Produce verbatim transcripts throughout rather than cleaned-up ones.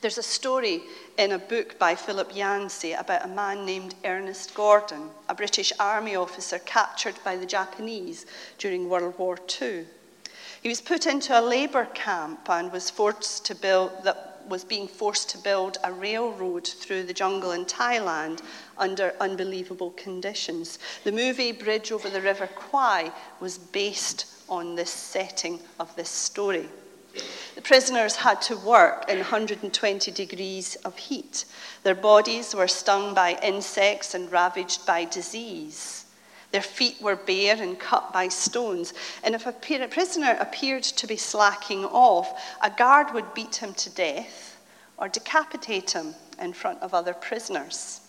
There's a story in a book by Philip Yancey about a man named Ernest Gordon, a British army officer captured by the Japanese during World War Two. He was put into a labor camp and was forced to build that was being forced to build a railroad through the jungle in Thailand under unbelievable conditions. The movie Bridge Over the River Kwai was based on this setting of this story. The prisoners had to work in one hundred twenty degrees of heat. Their bodies were stung by insects and ravaged by disease. Their feet were bare and cut by stones, and if a prisoner appeared to be slacking off, a guard would beat him to death or decapitate him in front of other prisoners.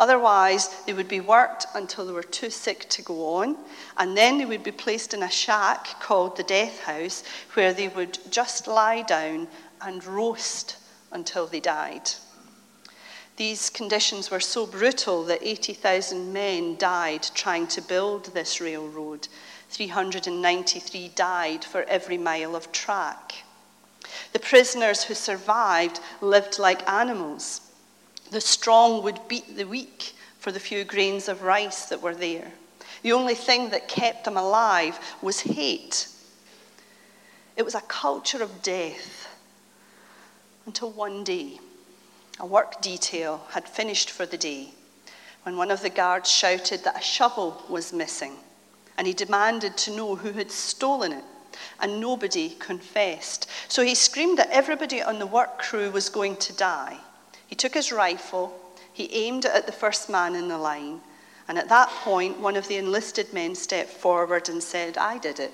Otherwise, they would be worked until they were too sick to go on, and then they would be placed in a shack called the death house, where they would just lie down and roast until they died. These conditions were so brutal that eighty thousand men died trying to build this railroad. three hundred ninety-three died for every mile of track. The prisoners who survived lived like animals. The strong would beat the weak for the few grains of rice that were there. The only thing that kept them alive was hate. It was a culture of death until one day, a work detail had finished for the day when one of the guards shouted that a shovel was missing, and he demanded to know who had stolen it, and nobody confessed. So he screamed that everybody on the work crew was going to die. He took his rifle, he aimed it at the first man in the line, and at that point, one of the enlisted men stepped forward and said, "I did it.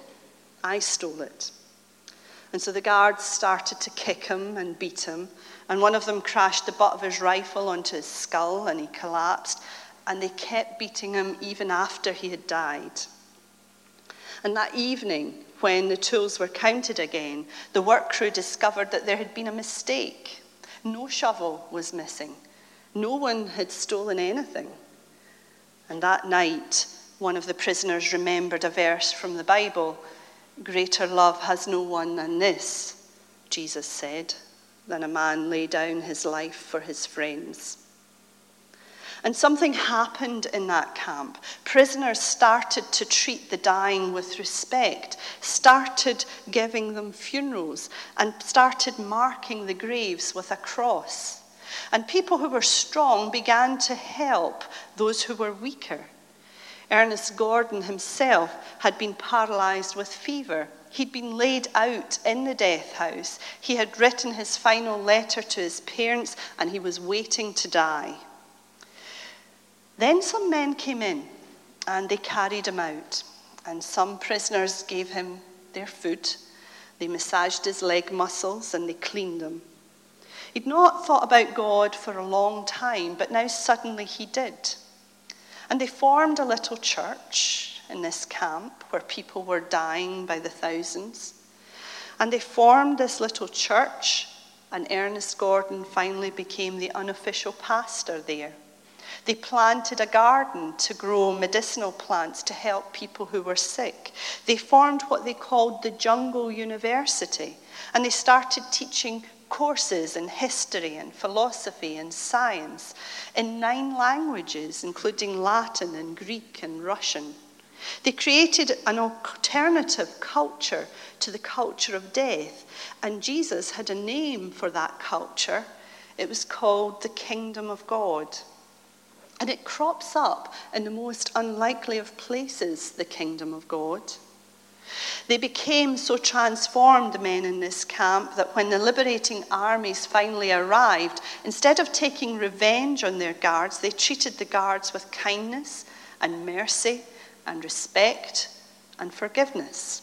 I stole it." And so the guards started to kick him and beat him, and one of them crashed the butt of his rifle onto his skull, and he collapsed, and they kept beating him even after he had died. And that evening, when the tools were counted again, the work crew discovered that there had been a mistake. No shovel was missing. No one had stolen anything. And that night, one of the prisoners remembered a verse from the Bible. "Greater love has no one than this," Jesus said, "than a man lay down his life for his friends." And something happened in that camp. Prisoners started to treat the dying with respect, started giving them funerals, and started marking the graves with a cross. And people who were strong began to help those who were weaker. Ernest Gordon himself had been paralyzed with fever. He'd been laid out in the death house. He had written his final letter to his parents, and he was waiting to die. Then some men came in, and they carried him out. And some prisoners gave him their food. They massaged his leg muscles, and they cleaned him. He'd not thought about God for a long time, but now suddenly he did. And they formed a little church in this camp where people were dying by the thousands. And they formed this little church, and Ernest Gordon finally became the unofficial pastor there. They planted a garden to grow medicinal plants to help people who were sick. They formed what they called the Jungle University, and they started teaching courses in history and philosophy and science in nine languages, including Latin and Greek and Russian. They created an alternative culture to the culture of death, and Jesus had a name for that culture. It was called the Kingdom of God. And it crops up in the most unlikely of places, the Kingdom of God. They became so transformed, the men in this camp, that when the liberating armies finally arrived, instead of taking revenge on their guards, they treated the guards with kindness and mercy and respect and forgiveness.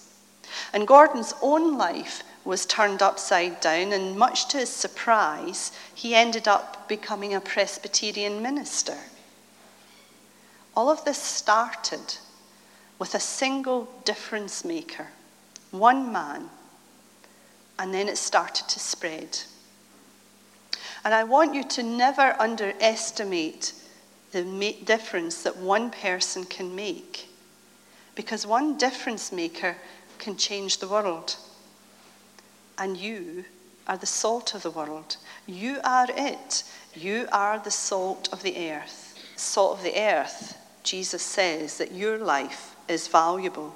And Gordon's own life was turned upside down, and much to his surprise, he ended up becoming a Presbyterian minister. All of this started with a single difference maker, one man, and then it started to spread. And I want you to never underestimate the difference that one person can make, because one difference maker can change the world, and you are the salt of the world. You are it. You are the salt of the earth. Salt of the earth, Jesus says that your life is valuable.